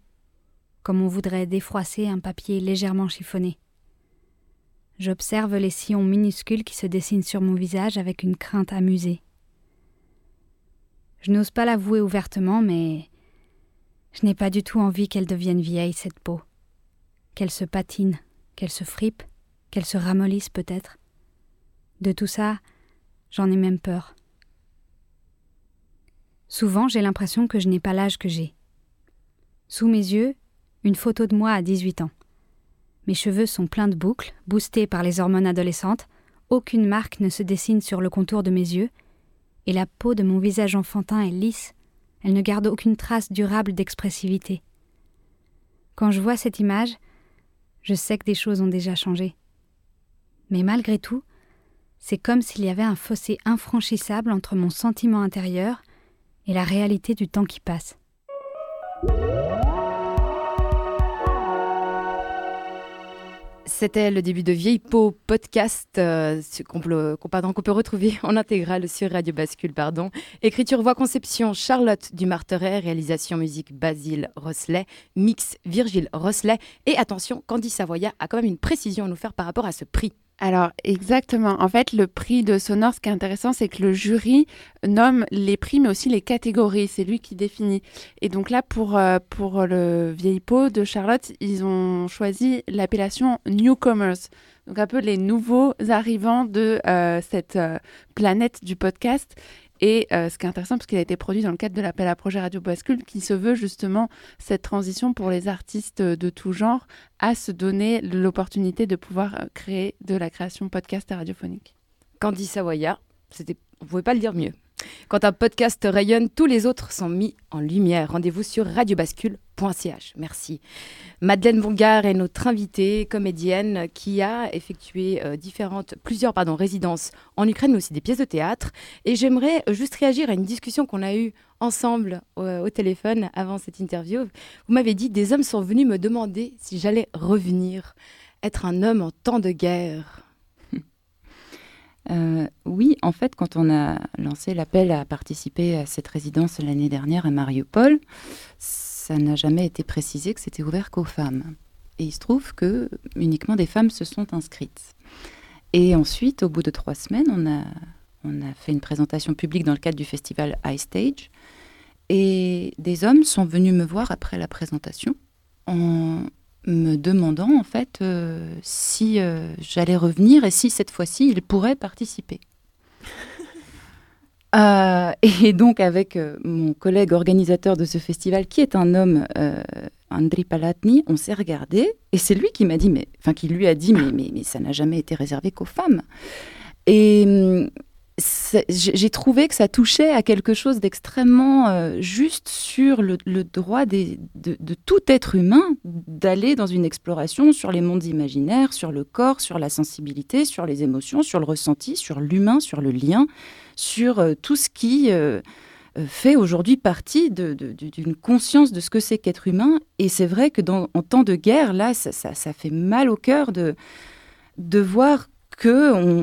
comme on voudrait défroisser un papier légèrement chiffonné. J'observe les sillons minuscules qui se dessinent sur mon visage avec une crainte amusée. Je n'ose pas l'avouer ouvertement, mais je n'ai pas du tout envie qu'elle devienne vieille, cette peau. Qu'elle se patine, qu'elle se fripe, qu'elle se ramollisse peut-être. De tout ça, j'en ai même peur. Souvent, j'ai l'impression que je n'ai pas l'âge que j'ai. Sous mes yeux, une photo de moi à dix-huit ans. Mes cheveux sont pleins de boucles, boostés par les hormones adolescentes, aucune marque ne se dessine sur le contour de mes yeux, et la peau de mon visage enfantin est lisse, elle ne garde aucune trace durable d'expressivité. Quand je vois cette image, je sais que des choses ont déjà changé. Mais malgré tout, c'est comme s'il y avait un fossé infranchissable entre mon sentiment intérieur et la réalité du temps qui passe. C'était le début de Vieille Peau podcast euh, qu'on, peut, pardon, qu'on peut retrouver en intégrale sur Radio Bascule. Pardon. Écriture, voix, conception, Charlotte Dumartheray. Réalisation, musique, Basile Rosselet. Mix, Virgile Rosselet. Et attention, Candice Savoya a quand même une précision à nous faire par rapport à ce prix. Alors, exactement. En fait, le prix de Sonore, ce qui est intéressant, c'est que le jury nomme les prix, mais aussi les catégories. C'est lui qui définit. Et donc là, pour, euh, pour le Vieille Peau de Charlotte, ils ont choisi l'appellation « Newcomers ». Donc un peu les nouveaux arrivants de euh, cette euh, planète du podcast. Et euh, ce qui est intéressant, parce qu'il a été produit dans le cadre de l'appel à projet Radio Bascule, qui se veut justement cette transition pour les artistes de tout genre à se donner l'opportunité de pouvoir créer de la création podcast et radiophonique. Candice Savoya, c'était... on ne pouvait pas le dire mieux. Quand un podcast rayonne, tous les autres sont mis en lumière. Rendez-vous sur radio bascule point c h. Merci. Madeleine Bongard est notre invitée, comédienne, qui a effectué euh, différentes, plusieurs pardon, résidences en Ukraine, mais aussi des pièces de théâtre. Et j'aimerais juste réagir à une discussion qu'on a eue ensemble euh, au téléphone avant cette interview, vous m'avez dit « Des hommes sont venus me demander si j'allais revenir, être un homme en temps de guerre ». Euh, oui, en fait, quand on a lancé l'appel à participer à cette résidence l'année dernière à Mariupol, ça n'a jamais été précisé que c'était ouvert qu'aux femmes. Et il se trouve que uniquement des femmes se sont inscrites. Et ensuite, au bout de trois semaines, on a, on a fait une présentation publique dans le cadre du festival High Stage. Et des hommes sont venus me voir après la présentation en me demandant en fait euh, si euh, j'allais revenir et si cette fois-ci ils pourraient participer. euh, et donc avec euh, mon collègue organisateur de ce festival qui est un homme, euh, Andri Palatny, on s'est regardé et c'est lui qui m'a dit, mais enfin qui lui a dit, mais mais mais ça n'a jamais été réservé qu'aux femmes. Et hum, j'ai trouvé que ça touchait à quelque chose d'extrêmement euh, juste sur le, le droit des, de, de tout être humain d'aller dans une exploration sur les mondes imaginaires, sur le corps, sur la sensibilité, sur les émotions, sur le ressenti, sur l'humain, sur le lien, sur euh, tout ce qui euh, fait aujourd'hui partie de, de, d'une conscience de ce que c'est qu'être humain. Et c'est vrai que dans, en temps de guerre, là, ça, ça, ça fait mal au cœur de, de voir qu'on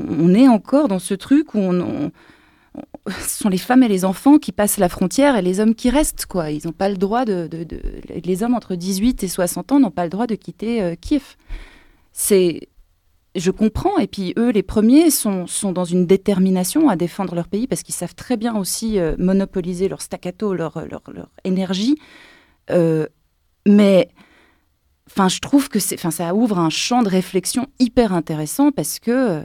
on est encore dans ce truc où on, on, on, ce sont les femmes et les enfants qui passent la frontière et les hommes qui restent, quoi. Ils n'ont pas le droit de, de, de... Les hommes entre dix-huit et soixante ans n'ont pas le droit de quitter euh, Kiev. C'est... Je comprends. Et puis eux, les premiers, sont, sont dans une détermination à défendre leur pays parce qu'ils savent très bien aussi euh, monopoliser leur staccato, leur, leur, leur énergie. Euh, mais... Enfin, je trouve que c'est, enfin, ça ouvre un champ de réflexion hyper intéressant parce que euh,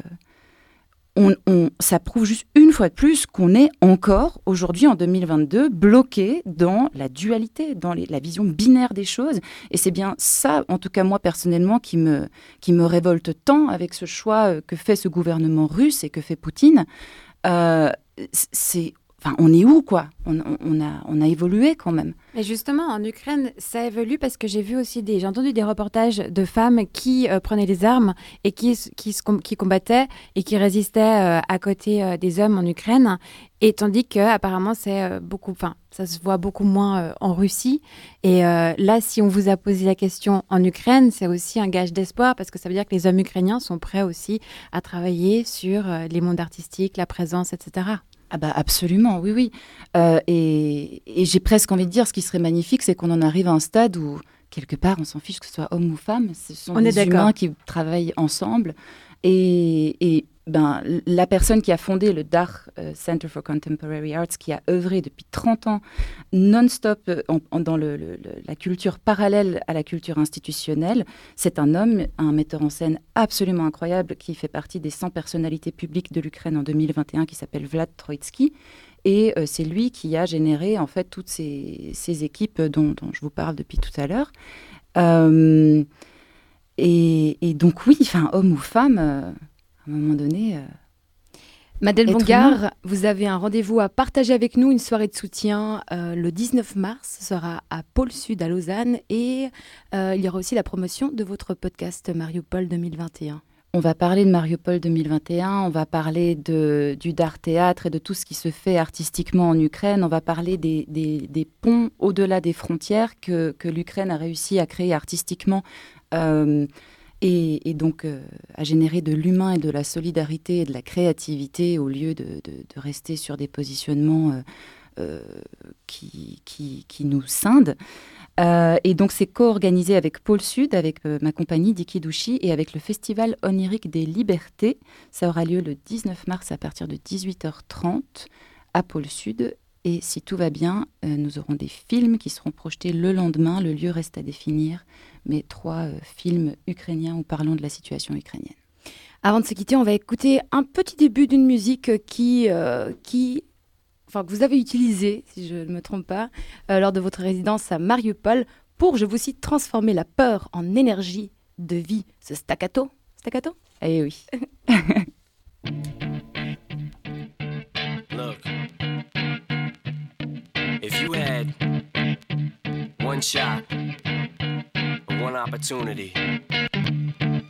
on, on, ça prouve juste une fois de plus qu'on est encore, aujourd'hui en deux mille vingt-deux, bloqué dans la dualité, dans les, la vision binaire des choses. Et c'est bien ça, en tout cas moi personnellement, qui me, qui me révolte tant avec ce choix que fait ce gouvernement russe et que fait Poutine. Euh, c'est... Enfin, on est où, quoi ? on, on, a, on a évolué quand même. Mais justement, en Ukraine, ça évolue parce que j'ai vu aussi des, j'ai entendu des reportages de femmes qui euh, prenaient les armes et qui, qui, qui combattaient et qui résistaient euh, à côté euh, des hommes en Ukraine. Et tandis que apparemment, c'est euh, beaucoup, enfin, ça se voit beaucoup moins euh, en Russie. Et euh, là, si on vous a posé la question en Ukraine, c'est aussi un gage d'espoir parce que ça veut dire que les hommes ukrainiens sont prêts aussi à travailler sur euh, les mondes artistiques, la présence, et cetera. Ah bah absolument, oui, oui. Euh, et, et j'ai presque envie de dire, ce qui serait magnifique, c'est qu'on en arrive à un stade où, quelque part, on s'en fiche que ce soit homme ou femme. Ce sont on des humains qui travaillent ensemble. Et, et ben, la personne qui a fondé le Dart Center for Contemporary Arts, qui a œuvré depuis trente ans non-stop en, en, dans le, le, la culture parallèle à la culture institutionnelle, c'est un homme, un metteur en scène absolument incroyable qui fait partie des cent personnalités publiques de l'Ukraine en deux mille vingt et un, qui s'appelle Vlad Troitsky. Et euh, c'est lui qui a généré en fait toutes ces, ces équipes dont, dont je vous parle depuis tout à l'heure. Euh, et, et donc oui, enfin, homme ou femme... Euh, à un moment donné... Euh, Madeleine Bongard, vous avez un rendez-vous à partager avec nous, une soirée de soutien euh, le dix-neuf mars, ce sera à Pôle Sud, à Lausanne, et euh, il y aura aussi la promotion de votre podcast Mariupol deux mille vingt et un. On va parler de Mariupol deux mille vingt et un, on va parler de, du Dart Théâtre et de tout ce qui se fait artistiquement en Ukraine, on va parler des, des, des ponts au-delà des frontières que, que l'Ukraine a réussi à créer artistiquement, euh, Et, et donc euh, à générer de l'humain et de la solidarité et de la créativité au lieu de, de, de rester sur des positionnements euh, euh, qui, qui, qui nous scindent. Euh, et donc c'est co-organisé avec Pôle Sud, avec euh, ma compagnie Dikyi Dushi et avec le Festival Onirique des Libertés. Ça aura lieu le dix-neuf mars à partir de dix-huit heures trente à Pôle Sud. Et si tout va bien, euh, nous aurons des films qui seront projetés le lendemain. Le lieu reste à définir, mais trois euh, films ukrainiens où parlons de la situation ukrainienne. Avant de se quitter, on va écouter un petit début d'une musique qui, euh, qui, enfin, que vous avez utilisée, si je ne me trompe pas, euh, lors de votre résidence à Mariupol pour, je vous cite, transformer la peur en énergie de vie. Ce staccato, staccato ? Eh oui. Look. If you had one shot, or one opportunity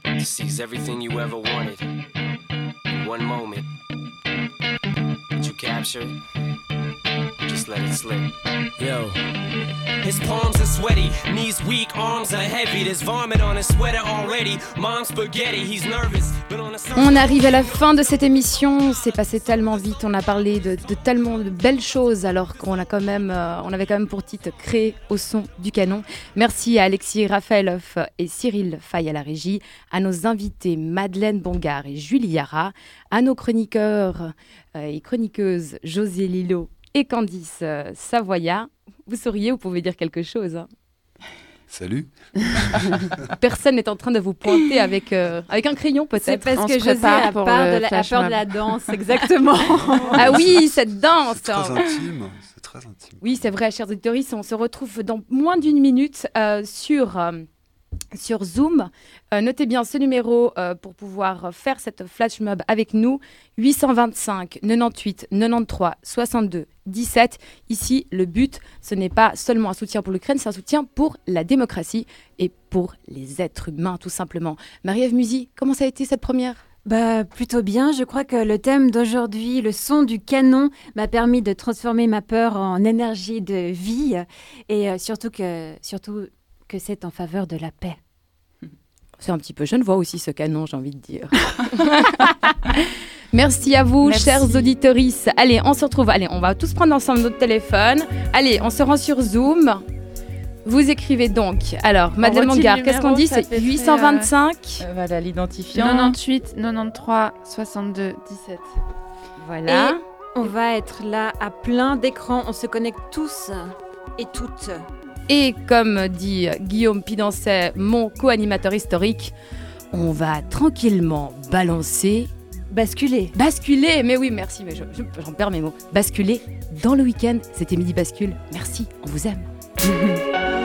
to seize everything you ever wanted in one moment that you captured, just slick, slick. Yo. His palms are sweaty, knees weak, arms are heavy. There's vomit on his sweater already. Mom's spaghetti, he's nervous. On arrive à la fin de cette émission, c'est passé tellement vite, on a parlé de, de tellement de belles choses alors qu'on a quand même, euh, on avait quand même pour titre « Créer au son du canon ». Merci à Alexis Rafaeloff et Cyril Fay à la régie, à nos invités Madeleine Bongard et Julie Yarah, à nos chroniqueurs euh, et chroniqueuses José Lillo et Candice euh, Savoya. Vous souriez, vous pouvez dire quelque chose, hein. Salut. Personne n'est en train de vous pointer avec, euh, avec un crayon peut-être. C'est parce On que José a peur de la danse, exactement. Ah oui, cette danse. C'est très intime, c'est très intime. Oui, c'est vrai, chers auditeurs, on se retrouve dans moins d'une minute euh, sur... Euh, sur Zoom. Euh, notez bien ce numéro euh, pour pouvoir faire cette flash mob avec nous. huit cent vingt-cinq, quatre-vingt-dix-huit, quatre-vingt-treize, soixante-deux, dix-sept. Ici, le but, ce n'est pas seulement un soutien pour l'Ukraine, c'est un soutien pour la démocratie et pour les êtres humains, tout simplement. Marie-Ève Musi, comment ça a été cette première ? Bah, plutôt bien. Je crois que le thème d'aujourd'hui, le son du canon, m'a permis de transformer ma peur en énergie de vie. Et euh, surtout que... Surtout que c'est en faveur de la paix. C'est un petit peu jeune voix aussi ce canon, j'ai envie de dire. Merci à vous, Merci. Chers auditorices. Allez, on se retrouve. Allez, on va tous prendre ensemble notre téléphone. Allez, on se rend sur Zoom. Vous écrivez donc. Alors, Madeleine Bongard, qu'est-ce qu'on dit ? C'est huit cent vingt-cinq. Euh, voilà, l'identifiant. quatre-vingt-dix-huit, quatre-vingt-treize, soixante-deux, dix-sept. Voilà. Et on va être là à plein d'écrans. On se connecte tous et toutes. Et comme dit Guillaume Pidancet, mon co-animateur historique, on va tranquillement balancer... Basculer. Basculer, mais oui, merci, mais je, je, j'en perds mes mots. Basculer dans le week-end. C'était Midi Bascule. Merci, on vous aime.